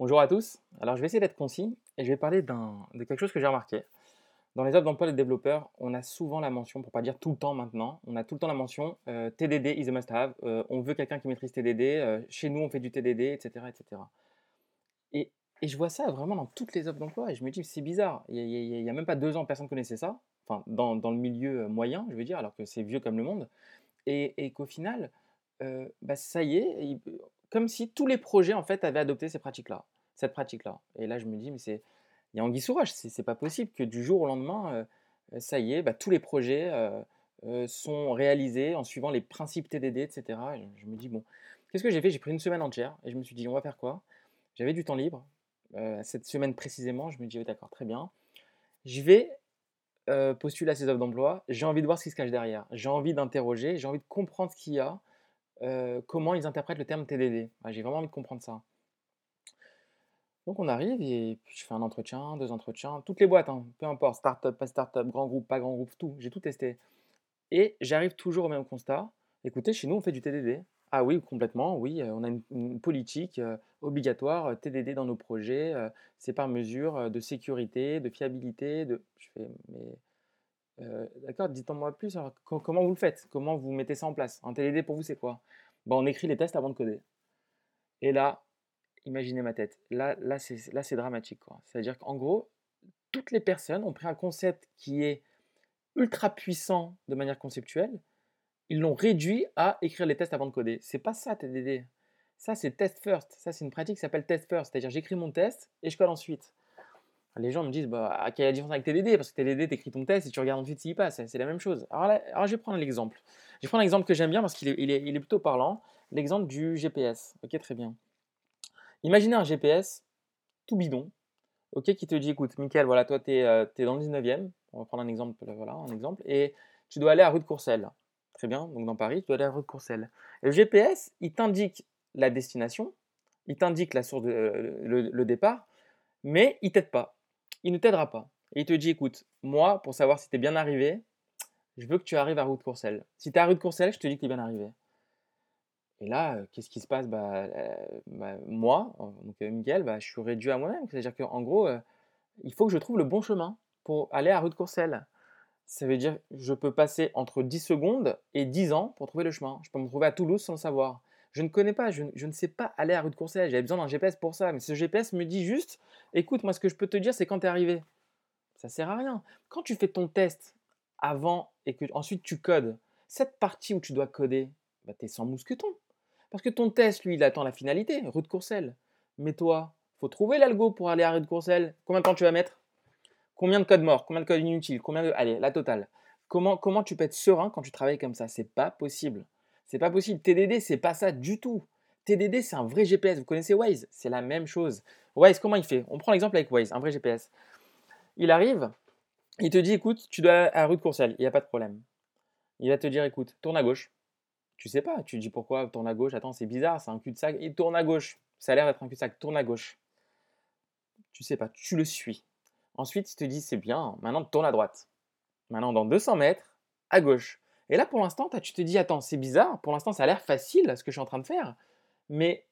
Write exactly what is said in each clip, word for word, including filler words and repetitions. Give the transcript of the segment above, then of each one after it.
Bonjour à tous, alors je vais essayer d'être concis et je vais parler de quelque chose que j'ai remarqué. Dans les offres d'emploi des développeurs, on a souvent la mention, pour ne pas dire tout le temps maintenant, on a tout le temps la mention euh, T D D is a must have, euh, on veut quelqu'un qui maîtrise T D D, euh, chez nous on fait du T D D, et cetera et cetera. Et, et je vois ça vraiment dans toutes les offres d'emploi et je me dis c'est bizarre, il n'y a, a, a même pas deux ans personne ne connaissait ça, enfin dans, dans le milieu moyen je veux dire, alors que c'est vieux comme le monde, et, et qu'au final, euh, bah, ça y est, il, comme si tous les projets en fait avaient adopté ces pratiques-là, cette pratique-là. Et là, je me dis mais c'est, il y a anguille sous roche, c'est, c'est pas possible que du jour au lendemain, euh, ça y est, bah, tous les projets euh, euh, sont réalisés en suivant les principes T D D, et cetera. Et je me dis bon, qu'est-ce que j'ai fait? J'ai pris une semaine entière et je me suis dit on va faire quoi? J'avais du temps libre euh, cette semaine précisément. Je me dis oh, d'accord, très bien, je vais euh, postuler à ces offres d'emploi. J'ai envie de voir ce qui se cache derrière. J'ai envie d'interroger. J'ai envie de comprendre ce qu'il y a. Euh, comment ils interprètent le terme T D D. Ah, j'ai vraiment envie de comprendre ça. Donc on arrive et je fais un entretien, deux entretiens, toutes les boîtes, hein, peu importe, start-up, pas start-up, grand groupe, pas grand groupe, tout, j'ai tout testé. Et j'arrive toujours au même constat, écoutez, chez nous on fait du T D D. Ah oui, complètement, oui, on a une, une politique euh, obligatoire, T D D dans nos projets, euh, c'est par mesure de sécurité, de fiabilité, de... Je fais, mais... Euh, d'accord, dites-moi plus, alors, co- comment vous le faites? Comment vous mettez ça en place? Un T D D pour vous, c'est quoi? Ben, on écrit les tests avant de coder. Et là, imaginez ma tête, là, là, c'est, là c'est dramatique, quoi. C'est-à-dire qu'en gros, toutes les personnes ont pris un concept qui est ultra puissant de manière conceptuelle, ils l'ont réduit à écrire les tests avant de coder. C'est pas ça T D D, ça c'est test first, ça c'est une pratique qui s'appelle test first, c'est-à-dire j'écris mon test et je code ensuite. Les gens me disent, bah, quelle est la différence avec T D D? Parce que T D D, tu écris ton test et tu regardes ensuite s'il passe. C'est la même chose. Alors, là, alors je vais prendre l'exemple. Je vais prendre l'exemple que j'aime bien parce qu'il est, il est, il est plutôt parlant. L'exemple du G P S. Ok, très bien. Imaginez un G P S tout bidon, ok, qui te dit, écoute, Mickaël, voilà, toi, tu es euh, dans le dix-neuvième. On va prendre un exemple, voilà, un exemple. Et tu dois aller à rue de Courcelles. Très bien, donc dans Paris, tu dois aller à rue de Courcelles. Et le G P S, il t'indique la destination, il t'indique la source de, euh, le, le départ, mais il ne t'aide pas. Il ne t'aidera pas. Et il te dit, écoute, moi, pour savoir si tu es bien arrivé, je veux que tu arrives à Rue de Courcelles. Si tu es à Rue de Courcelles, je te dis que tu es bien arrivé. Et là, euh, qu'est-ce qui se passe? bah, euh, bah, Moi, donc euh, Mickaël, bah, je suis réduit à moi-même. C'est-à-dire qu'en gros, euh, il faut que je trouve le bon chemin pour aller à Rue de Courcelles. Ça veut dire que je peux passer entre dix secondes et dix ans pour trouver le chemin. Je peux me trouver à Toulouse sans le savoir. Je ne connais pas, je, je ne sais pas aller à Rue de Courcelles, j'avais besoin d'un G P S pour ça. Mais ce G P S me dit juste, écoute, moi ce que je peux te dire, c'est quand tu es arrivé. Ça ne sert à rien. Quand tu fais ton test avant et que ensuite tu codes, cette partie où tu dois coder, bah, tu es sans mousqueton. Parce que ton test, lui, il attend la finalité, Rue de Courcelles. Mais toi, il faut trouver l'algo pour aller à Rue de Courcelles. Combien de temps tu vas mettre? Combien de codes morts? Combien de codes inutiles? Combien de... Allez, la totale. Comment, comment tu peux être serein quand tu travailles comme ça? C'est pas possible. C'est pas possible. T D D, c'est pas ça du tout. T D D, c'est un vrai G P S. Vous connaissez Waze? C'est la même chose. Waze, comment il fait? On prend l'exemple avec Waze, un vrai G P S. Il arrive, il te dit, écoute, tu dois aller à la rue de Courcelles. Il n'y a pas de problème. Il va te dire, écoute, tourne à gauche. Tu sais pas. Tu dis pourquoi tourne à gauche? Attends, c'est bizarre, c'est un cul-de-sac. Il tourne à gauche. Ça a l'air d'être un cul-de-sac. Tourne à gauche. Tu sais pas. Tu le suis. Ensuite, il te dit, c'est bien. Maintenant, tourne à droite. Maintenant, dans deux cents mètres, à gauche. Et là, pour l'instant, tu te dis, attends, c'est bizarre. Pour l'instant, ça a l'air facile, ce que je suis en train de faire. Mais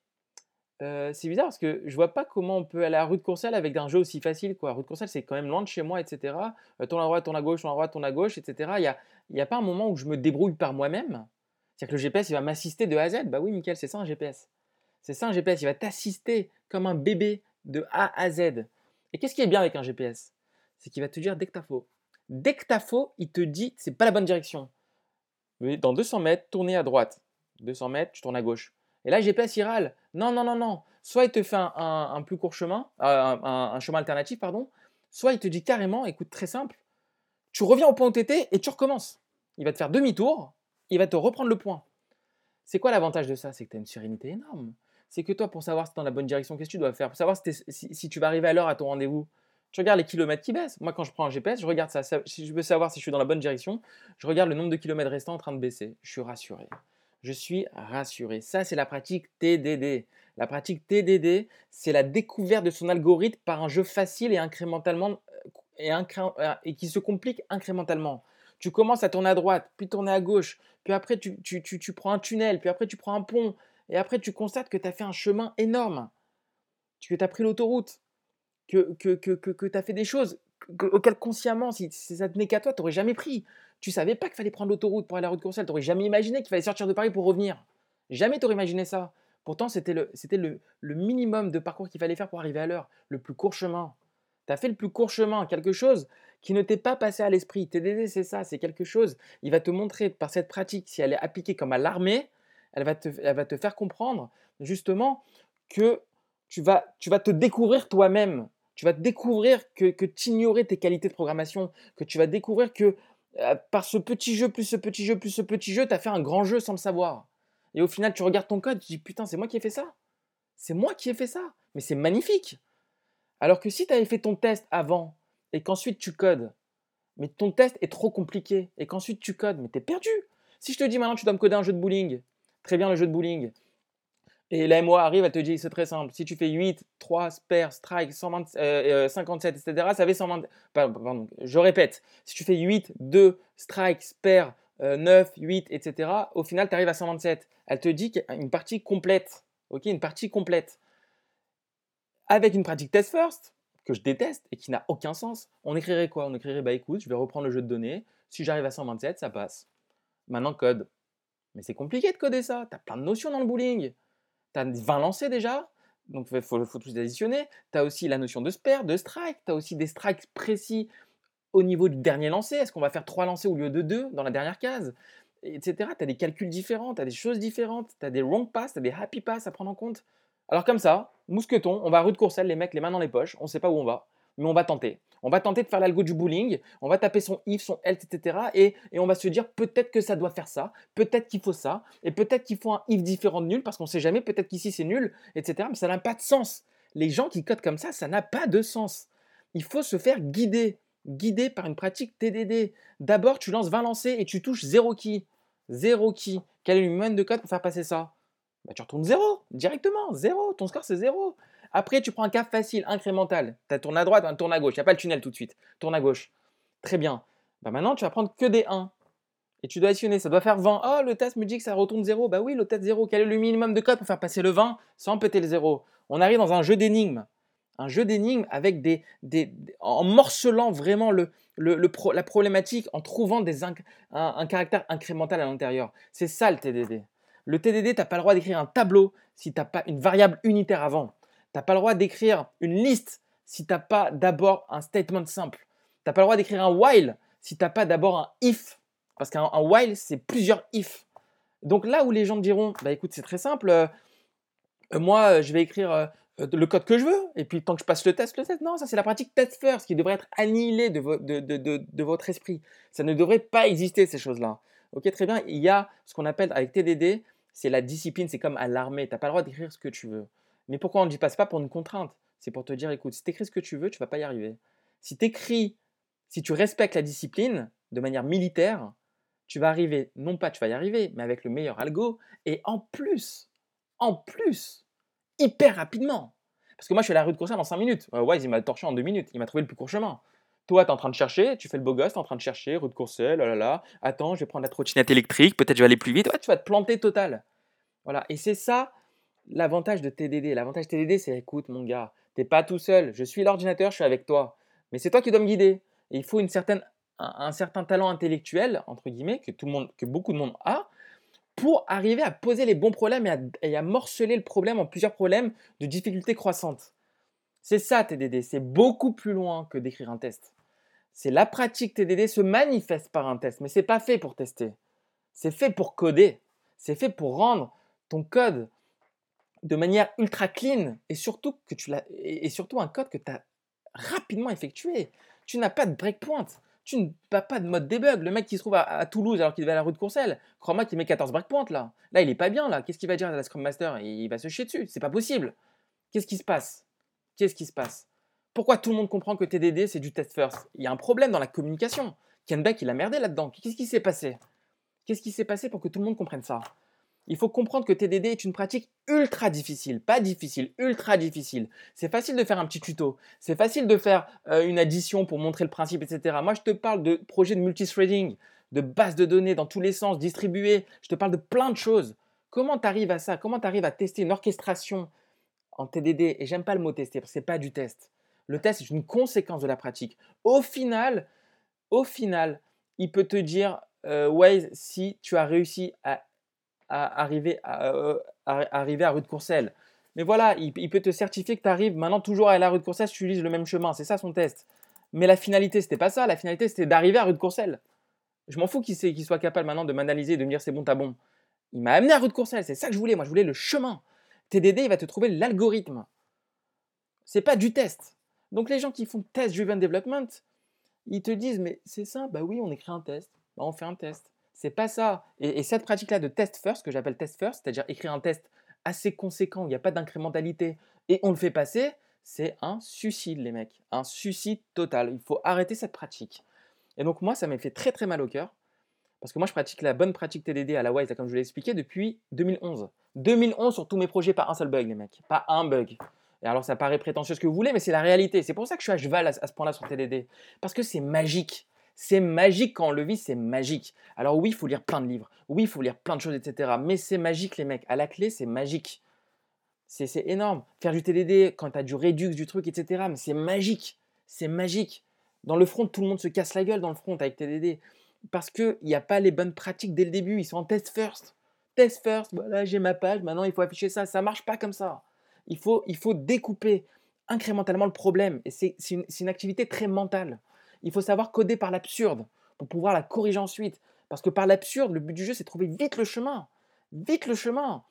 euh, c'est bizarre parce que je ne vois pas comment on peut aller à la rue de Courcelles avec un jeu aussi facile, quoi. Rue de Courcelles, c'est quand même loin de chez moi, et cetera. Euh, tourne à droite, tourne à gauche, tourne à droite, tourne à gauche, et cetera. Il n'y a, y a pas un moment où je me débrouille par moi-même. C'est-à-dire que le G P S, il va m'assister de A à Z. Bah oui, Mickaël, c'est ça un G P S. C'est ça un G P S. Il va t'assister comme un bébé de A à Z. Et qu'est-ce qui est bien avec un G P S? C'est qu'il va te dire dès que t'as faux. Dès que t'as faux, il te dit c'est pas la bonne direction. Dans deux cents mètres, tournez à droite. deux cents mètres, tu tournes à gauche. Et là, G P S, il râle. Non, non, non, non. Soit il te fait un, un, un plus court chemin, euh, un, un chemin alternatif, pardon. Soit il te dit carrément, écoute, très simple, tu reviens au point où tu étais et tu recommences. Il va te faire demi-tour, il va te reprendre le point. C'est quoi l'avantage de ça? C'est que tu as une sérénité énorme. C'est que toi, pour savoir si tu es dans la bonne direction, qu'est-ce que tu dois faire? Pour savoir si, si, si tu vas arriver à l'heure à ton rendez-vous, tu regardes les kilomètres qui baissent. Moi, quand je prends un G P S, je regarde ça. Si je veux savoir si je suis dans la bonne direction, je regarde le nombre de kilomètres restants en train de baisser. Je suis rassuré. Je suis rassuré. Ça, c'est la pratique T D D. La pratique T D D, c'est la découverte de son algorithme par un jeu facile et, incrémentalement, et, incré, et qui se complique incrémentalement. Tu commences à tourner à droite, puis tourner à gauche, puis après, tu, tu, tu, tu prends un tunnel, puis après, tu prends un pont, et après, tu constates que tu as fait un chemin énorme. que tu as pris l'autoroute, que, que, que, que, que tu as fait des choses auxquelles consciemment, si, si ça ne tenait qu'à toi, tu n'aurais jamais pris. Tu ne savais pas qu'il fallait prendre l'autoroute pour aller à la route de Courcelles, tu n'aurais jamais imaginé qu'il fallait sortir de Paris pour revenir. Jamais tu aurais imaginé ça. Pourtant, c'était, le, c'était le, le minimum de parcours qu'il fallait faire pour arriver à l'heure, le plus court chemin. Tu as fait le plus court chemin, quelque chose qui ne t'est pas passé à l'esprit. T D D, c'est ça, c'est quelque chose. Il va te montrer par cette pratique, si elle est appliquée comme à l'armée, elle va te, elle va te faire comprendre justement que tu vas, tu vas te découvrir toi-même. Tu vas te découvrir que, que tu ignorais tes qualités de programmation, que tu vas découvrir que euh, par ce petit jeu, plus ce petit jeu, plus ce petit jeu, tu as fait un grand jeu sans le savoir. Et au final, tu regardes ton code, tu te dis « Putain, c'est moi qui ai fait ça ! C'est moi qui ai fait ça ! Mais c'est magnifique !» Alors que si tu avais fait ton test avant et qu'ensuite tu codes, mais ton test est trop compliqué et qu'ensuite tu codes, mais t'es perdu. Si je te dis maintenant tu dois me coder un jeu de bowling, très bien le jeu de bowling, et la M O A arrive, elle te dit c'est très simple, si tu fais huit, trois, spare, strike, cent vingt, euh, cinquante-sept, et cetera, ça fait cent vingt... Pardon, pardon, je répète, si tu fais huit, deux, strike, spare, euh, neuf, huit, et cetera, au final tu arrives à cent vingt-sept. Elle te dit une partie complète, ok, une partie complète. Avec une pratique test first, que je déteste et qui n'a aucun sens, on écrirait quoi ? On écrirait, bah écoute, je vais reprendre le jeu de données, si j'arrive à cent vingt-sept, ça passe. Maintenant, code. Mais c'est compliqué de coder ça, t'as plein de notions dans le bowling. T'as vingt lancers déjà, donc il faut, faut tous additionner. T'as aussi la notion de spare, de strike, t'as aussi des strikes précis au niveau du dernier lancer. Est-ce qu'on va faire trois lancers au lieu de deux dans la dernière case ? Etc. T'as des calculs différents, t'as des choses différentes, t'as des wrong pass, t'as des happy pass à prendre en compte. Alors comme ça, mousqueton, on va à rue de Courcelles, les mecs, les mains dans les poches, on ne sait pas où on va, mais on va tenter. On va tenter de faire l'algo du bowling, on va taper son if, son else, et cetera. Et, et on va se dire peut-être que ça doit faire ça, peut-être qu'il faut ça, et peut-être qu'il faut un if différent de nul, parce qu'on ne sait jamais, peut-être qu'ici c'est nul, et cetera. Mais ça n'a pas de sens. Les gens qui codent comme ça, ça n'a pas de sens. Il faut se faire guider, guider par une pratique T D D. D'abord, tu lances vingt lancers et tu touches zéro key. zéro key. Quel est le minimum de code pour faire passer ça ? Bah, tu retournes zéro, directement, zéro, ton score c'est zéro. Après, tu prends un cas facile, incrémental. Tu tournes à droite, tu tournes à gauche, il n'y a pas le tunnel tout de suite. Tourne à gauche. Très bien. Bah, maintenant, tu vas prendre que des un. Et tu dois additionner, ça doit faire vingt. Oh, le test me dit que ça retourne zéro. Bah oui, le test zéro. Quel est le minimum de code pour faire passer le vingt sans péter le zéro ? On arrive dans un jeu d'énigmes. Un jeu d'énigmes avec des, des, en morcelant vraiment le, le, le pro, la problématique, en trouvant des inc- un, un caractère incrémental à l'intérieur. C'est ça le T D D. Le T D D, tu n'as pas le droit d'écrire un tableau si tu n'as pas une variable unitaire avant. Tu n'as pas le droit d'écrire une liste si tu n'as pas d'abord un statement simple. Tu n'as pas le droit d'écrire un while si tu n'as pas d'abord un if. Parce qu'un un while, c'est plusieurs if. Donc là où les gens te diront, bah écoute, c'est très simple, euh, euh, moi, euh, je vais écrire euh, euh, le code que je veux, et puis tant que je passe le test, le test. Non, ça, c'est la pratique test first qui devrait être annihilée de, vo- de, de, de, de votre esprit. Ça ne devrait pas exister, ces choses-là. Ok, très bien. Il y a ce qu'on appelle avec T D D, c'est la discipline, c'est comme à l'armée, tu n'as pas le droit d'écrire ce que tu veux. Mais pourquoi on ne dit pas ? Ce n'est pas pour une contrainte, c'est pour te dire, écoute, si tu écris ce que tu veux, tu ne vas pas y arriver. Si tu écris, si tu respectes la discipline de manière militaire, tu vas arriver, non pas tu vas y arriver, mais avec le meilleur algo, et en plus, en plus, hyper rapidement. Parce que moi, je suis à la rue de Courcelles en cinq minutes. Euh, ouais, il m'a torché en deux minutes, il m'a trouvé le plus court chemin. Toi, tu es en train de chercher, tu fais le beau gosse, tu es en train de chercher, rue de Courcelles, là là là, attends, je vais prendre la trottinette électrique, peut-être je vais aller plus vite, ouais, tu vas te planter total. Voilà, et c'est ça l'avantage de T D D. L'avantage de T D D, c'est écoute mon gars, tu n'es pas tout seul, je suis l'ordinateur, je suis avec toi, mais c'est toi qui dois me guider. Et il faut une certaine, un, un certain talent intellectuel, entre guillemets, que, tout le monde, que beaucoup de monde a, pour arriver à poser les bons problèmes et à, et à morceler le problème en plusieurs problèmes de difficulté croissante. C'est ça T D D, c'est beaucoup plus loin que d'écrire un test. C'est la pratique T D D se manifeste par un test, mais ce n'est pas fait pour tester. C'est fait pour coder. C'est fait pour rendre ton code de manière ultra clean et surtout, que tu l'as, et surtout un code que tu as rapidement effectué. Tu n'as pas de breakpoint. Tu n'as pas de mode debug. Le mec qui se trouve à, à Toulouse alors qu'il devait à la rue de Courcelles, crois-moi qu'il met quatorze breakpoints là. Là, il n'est pas bien là. Qu'est-ce qu'il va dire à la Scrum Master ? Il va se chier dessus. C'est pas possible. Qu'est-ce qui se passe ? Qu'est-ce qui se passe ? Pourquoi tout le monde comprend que T D D, c'est du test first ? Il y a un problème dans la communication. Ken Beck, il a merdé là-dedans. Qu'est-ce qui s'est passé ? Qu'est-ce qui s'est passé pour que tout le monde comprenne ça ? Il faut comprendre que T D D est une pratique ultra difficile. Pas difficile, ultra difficile. C'est facile de faire un petit tuto. C'est facile de faire euh, une addition pour montrer le principe, et cetera. Moi, je te parle de projets de multithreading, de bases de données dans tous les sens, distribuées. Je te parle de plein de choses. Comment tu arrives à ça ? Comment tu arrives à tester une orchestration en T D D, et j'aime pas le mot tester parce que c'est pas du test. Le test, c'est une conséquence de la pratique. Au final, au final, il peut te dire euh, ouais, si tu as réussi à, à arriver à, euh, à, à arriver à rue de Courcelles. Mais voilà, il, il peut te certifier que tu arrives maintenant toujours à la rue de Courcelles si tu utilises le même chemin. C'est ça son test. Mais la finalité, c'était pas ça. La finalité, c'était d'arriver à rue de Courcelles. Je m'en fous qu'il, qu'il soit capable maintenant de m'analyser et de me dire c'est bon, t'as bon. Il m'a amené à rue de Courcelles. C'est ça que je voulais. Moi, je voulais le chemin. T D D, il va te trouver l'algorithme. C'est pas du test. Donc, les gens qui font test driven development, ils te disent mais c'est ça, bah oui, on écrit un test, bah, on fait un test. C'est pas ça. Et, et cette pratique-là de test first, que j'appelle test first, c'est-à-dire écrire un test assez conséquent, il n'y a pas d'incrémentalité et on le fait passer, c'est un suicide, les mecs. Un suicide total. Il faut arrêter cette pratique. Et donc, moi, ça m'a fait très, très mal au cœur parce que moi, je pratique la bonne pratique T D D à la Wise, comme je l'ai expliqué, depuis deux mille onze. deux mille onze sur tous mes projets, pas un seul bug, les mecs. Pas un bug. Et alors, ça paraît prétentieux ce que vous voulez, mais c'est la réalité. C'est pour ça que je suis à cheval à ce point-là sur T D D. Parce que c'est magique. C'est magique quand on le vit, c'est magique. Alors oui, il faut lire plein de livres. Oui, il faut lire plein de choses, et cetera. Mais c'est magique, les mecs. À la clé, c'est magique. C'est, c'est énorme. Faire du T D D quand tu as du Redux, du truc, et cetera. Mais c'est magique. C'est magique. Dans le front, tout le monde se casse la gueule dans le front avec T D D. Parce qu'il n'y a pas les bonnes pratiques dès le début. Ils sont en test first. Test first. Voilà, j'ai ma page. Maintenant, il faut afficher ça. Ça ne marche pas comme ça. Il faut, il faut découper incrémentalement le problème. Et c'est, c'est, une, c'est une activité très mentale. Il faut savoir coder par l'absurde pour pouvoir la corriger ensuite. Parce que par l'absurde, le but du jeu, c'est de trouver vite le chemin. Vite le chemin.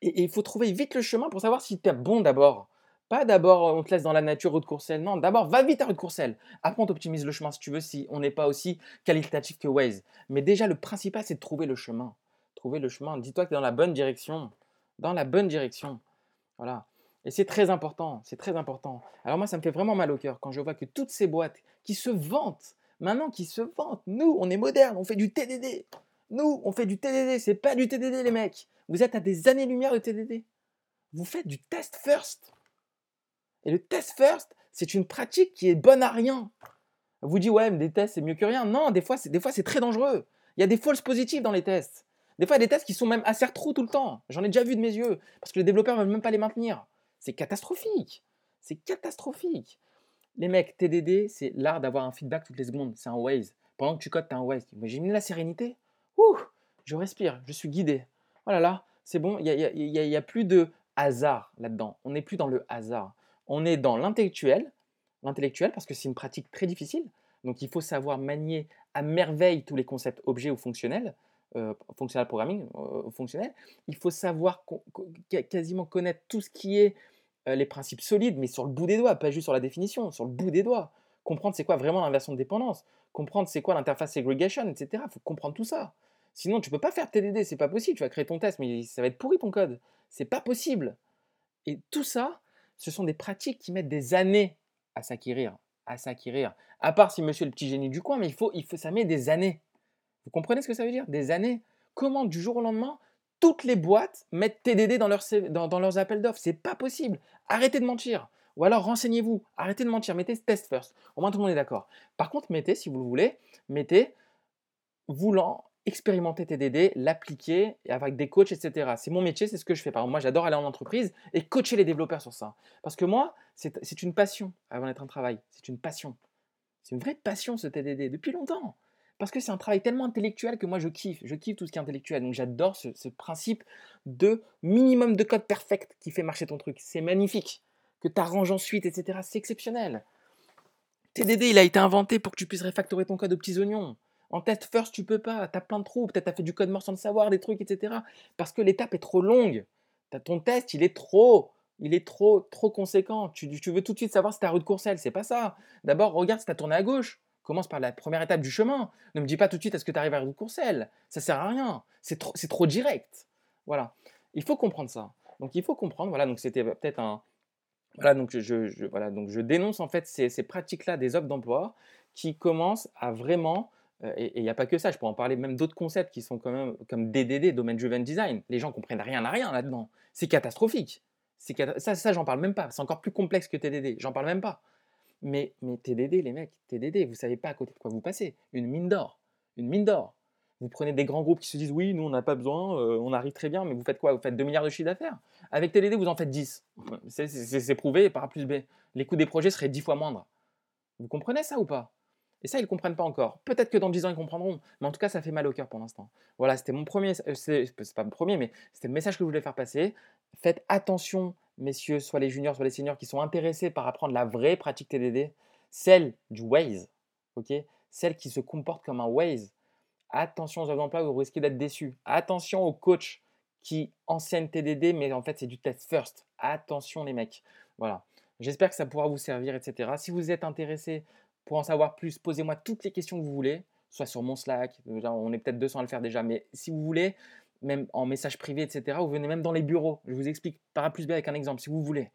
Et, et il faut trouver vite le chemin pour savoir si tu es bon d'abord. Pas d'abord, on te laisse dans la nature, rue de Courcelles. Non, d'abord, va vite à rue de Courcelles. Après, on t'optimise le chemin si tu veux, si on n'est pas aussi qualitatif que Waze. Mais déjà, le principal, c'est de trouver le chemin. Trouver le chemin. Dis-toi que tu es dans la bonne direction. Dans la bonne direction. Voilà. Et c'est très important, c'est très important. Alors moi, ça me fait vraiment mal au cœur quand je vois que toutes ces boîtes qui se vantent, maintenant qui se vantent, nous, on est modernes, on fait du T D D. Nous, on fait du T D D, c'est pas du T D D, les mecs. Vous êtes à des années-lumière de T D D. Vous faites du test first. Et le test first, c'est une pratique qui est bonne à rien. On vous dit, ouais, mais des tests, c'est mieux que rien. Non, des fois, c'est, des fois, c'est très dangereux. Il y a des falses positives dans les tests. Des fois, il y a des tests qui sont même à serre-trou tout le temps. J'en ai déjà vu de mes yeux, parce que les développeurs ne veulent même pas les maintenir. C'est catastrophique. C'est catastrophique. Les mecs, T D D, c'est l'art d'avoir un feedback toutes les secondes. C'est un Waze. Pendant que tu codes, t'as un Waze. Imaginez la sérénité. Ouh, je respire, je suis guidé. Oh là là, c'est bon. Il n'y a, a, a, a plus de hasard là-dedans. On n'est plus dans le hasard. On est dans l'intellectuel. L'intellectuel, parce que c'est une pratique très difficile. Donc, il faut savoir manier à merveille tous les concepts objets ou fonctionnels. Euh, fonctionnel programming, euh, fonctionnel. Il faut savoir co- co- quasiment connaître tout ce qui est Euh, les principes solides, mais sur le bout des doigts, pas juste sur la définition, sur le bout des doigts. Comprendre c'est quoi vraiment l'inversion de dépendance, comprendre c'est quoi l'interface segregation, et cetera. Il faut comprendre tout ça. Sinon, tu ne peux pas faire T D D, c'est pas possible. Tu vas créer ton test, mais ça va être pourri ton code. C'est pas possible. Et tout ça, ce sont des pratiques qui mettent des années à s'acquérir. À s'acquérir. À part si monsieur le petit génie du coin, mais il faut, il faut, ça met des années. Vous comprenez ce que ça veut dire ? Des années. Comment du jour au lendemain, toutes les boîtes mettent T D D dans, leur, dans, dans leurs appels d'offres. C'est pas possible. Arrêtez de mentir. Ou alors, renseignez-vous. Arrêtez de mentir. Mettez test first. Au moins, tout le monde est d'accord. Par contre, mettez, si vous le voulez, mettez voulant expérimenter T D D, l'appliquer avec des coachs, et cetera. C'est mon métier, c'est ce que je fais. Par exemple, moi, j'adore aller en entreprise et coacher les développeurs sur ça. Parce que moi, c'est, c'est une passion avant d'être un travail. C'est une passion. C'est une vraie passion, ce T D D, depuis longtemps. Parce que c'est un travail tellement intellectuel que moi, je kiffe. Je kiffe tout ce qui est intellectuel. Donc, j'adore ce, ce principe de minimum de code perfect qui fait marcher ton truc. C'est magnifique. Que tu arranges ensuite, et cetera. C'est exceptionnel. T D D, il a été inventé pour que tu puisses réfactorer ton code aux petits oignons. En test first, tu peux pas. Tu as plein de trous. Peut-être tu as fait du code mort sans le savoir, des trucs, et cetera. Parce que l'étape est trop longue. T'as ton test, il est trop... Il est trop, trop conséquent. Tu, tu veux tout de suite savoir si tu es à rue de Courcelles. C'est pas ça. D'abord, regarde si tu as tourné à gauche. Commence par la première étape du chemin. Ne me dis pas tout de suite est-ce que tu arrives à rue de Courcelles. Ça ne sert à rien. C'est trop, c'est trop direct. Voilà. Il faut comprendre ça. Donc, il faut comprendre. Voilà. Donc, c'était peut-être un. Voilà. Donc, je, je, voilà, donc je dénonce en fait ces, ces pratiques-là des offres d'emploi qui commencent à vraiment. Euh, et il n'y a pas que ça. Je pourrais en parler même d'autres concepts qui sont quand même comme D D D, Domain Driven Design. Les gens ne comprennent rien à rien là-dedans. C'est catastrophique. C'est cat... Ça, ça, j'en parle même pas. C'est encore plus complexe que T D D. J'en parle même pas. Mais, mais T D D, les mecs, T D D, vous savez pas à côté de quoi vous passez. Une mine d'or. Une mine d'or. Vous prenez des grands groupes qui se disent « Oui, nous, on n'a pas besoin, euh, on arrive très bien, mais vous faites quoi? Vous faites deux milliards de chiffre d'affaires. Avec T D D, vous en faites dix. C'est, c'est, c'est prouvé par A plus B. Les coûts des projets seraient dix fois moindres. Vous comprenez ça ou pas? Et ça, ils ne comprennent pas encore. Peut-être que dans dix ans, ils comprendront. Mais en tout cas, ça fait mal au cœur pour l'instant. Voilà, c'était mon premier... Euh, c'est, c'est pas mon premier, mais c'était le message que je voulais faire passer. Faites attention, messieurs, soit les juniors, soit les seniors, qui sont intéressés par apprendre la vraie pratique T D D, celle du Waze, okay, celle qui se comporte comme un Waze. Attention aux offres d'emploi, vous risquez d'être déçus. Attention aux coachs qui enseignent T D D, mais en fait, c'est du test first. Attention, les mecs. Voilà. J'espère que ça pourra vous servir, et cetera. Si vous êtes intéressé pour en savoir plus, posez-moi toutes les questions que vous voulez, soit sur mon Slack, on est peut-être deux cents à le faire déjà, mais si vous voulez, même en message privé, et cetera, ou venez même dans les bureaux. Je vous explique par A plus B avec un exemple, si vous voulez.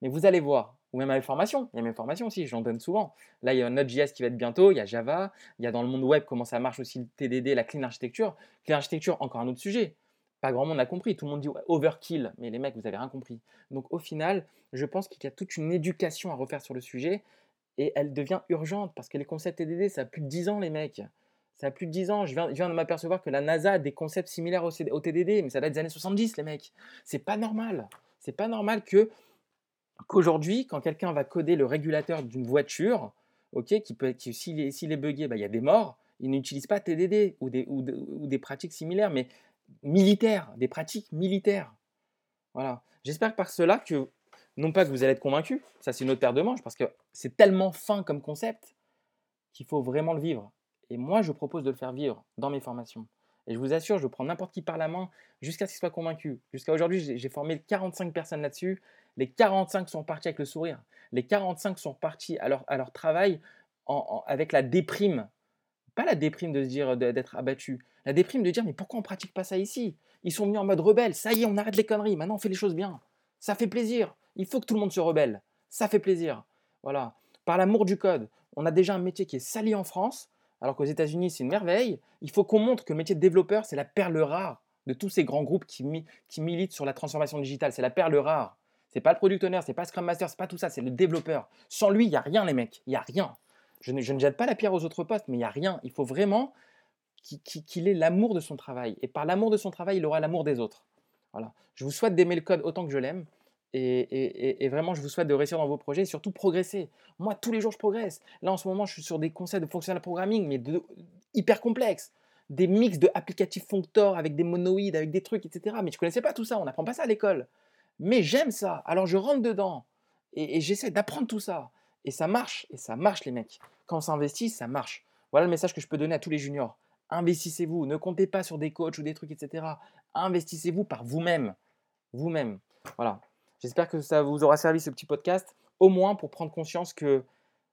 Mais vous allez voir, ou même avec formation, il y a même formation aussi, j'en donne souvent. Là, il y a Node.js qui va être bientôt, il y a Java, il y a dans le monde web comment ça marche aussi le T D D, la clean architecture. Clean architecture, encore un autre sujet. Pas grand monde l'a compris, tout le monde dit ouais, overkill, mais les mecs, vous n'avez rien compris. Donc au final, je pense qu'il y a toute une éducation à refaire sur le sujet et elle devient urgente parce que les concepts T D D, ça a plus de dix ans, les mecs. Ça a plus de dix ans. Je viens, je viens de m'apercevoir que la NASA a des concepts similaires au, C D, au T D D, mais ça date des années soixante-dix, les mecs. C'est pas normal. C'est pas normal que qu'aujourd'hui, quand quelqu'un va coder le régulateur d'une voiture, okay, qui peut, qui, s'il est, s'il est buggé, bah, y a des morts, il n'utilise pas T D D ou des, ou, de, ou des pratiques similaires, mais militaires, des pratiques militaires. Voilà. J'espère par cela que, non pas que vous allez être convaincus, ça c'est une autre paire de manches, parce que c'est tellement fin comme concept qu'il faut vraiment le vivre. Et moi, je propose de le faire vivre dans mes formations. Et je vous assure, je prends n'importe qui par la main jusqu'à ce qu'il soit convaincu. Jusqu'à aujourd'hui, j'ai, j'ai formé quarante-cinq personnes là-dessus. Les quarante-cinq sont partis avec le sourire. Les quarante-cinq sont partis à leur, à leur travail en, en, avec la déprime. Pas la déprime de se dire de, d'être abattu. La déprime de dire, mais pourquoi on ne pratique pas ça ici? Ils sont venus en mode rebelle. Ça y est, on arrête les conneries. Maintenant, on fait les choses bien. Ça fait plaisir. Il faut que tout le monde se rebelle. Ça fait plaisir. Voilà. Par l'amour du code, on a déjà un métier qui est sali en France. Alors qu'aux États-Unis, c'est une merveille. Il faut qu'on montre que le métier de développeur, c'est la perle rare de tous ces grands groupes qui, mi- qui militent sur la transformation digitale. C'est la perle rare. C'est pas le product owner, c'est pas Scrum Master, c'est pas tout ça, c'est le développeur. Sans lui, il n'y a rien, les mecs. Il n'y a rien. Je ne, je ne jette pas la pierre aux autres postes, mais il n'y a rien. Il faut vraiment qu'il ait l'amour de son travail. Et par l'amour de son travail, il aura l'amour des autres. Voilà. Je vous souhaite d'aimer le code autant que je l'aime. Et, et, et vraiment, je vous souhaite de réussir dans vos projets et surtout progresser. Moi, tous les jours, je progresse. Là, en ce moment, je suis sur des concepts de functional programming, mais de, de, hyper complexes. Des mix de applicatifs functor avec des monoïdes, avec des trucs, et cetera. Mais je ne connaissais pas tout ça, on n'apprend pas ça à l'école. Mais j'aime ça, alors je rentre dedans et, et j'essaie d'apprendre tout ça. Et ça marche, et ça marche, les mecs. Quand on s'investit, ça marche. Voilà le message que je peux donner à tous les juniors. Investissez-vous, ne comptez pas sur des coachs ou des trucs, et cetera. Investissez-vous par vous-même. Vous-même. Voilà. J'espère que ça vous aura servi, ce petit podcast, au moins pour prendre conscience que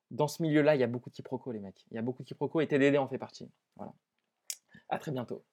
dans ce milieu-là, il y a beaucoup de quiproquos, les mecs. Il y a beaucoup de quiproquos et T D D en fait partie. Voilà. À très bientôt.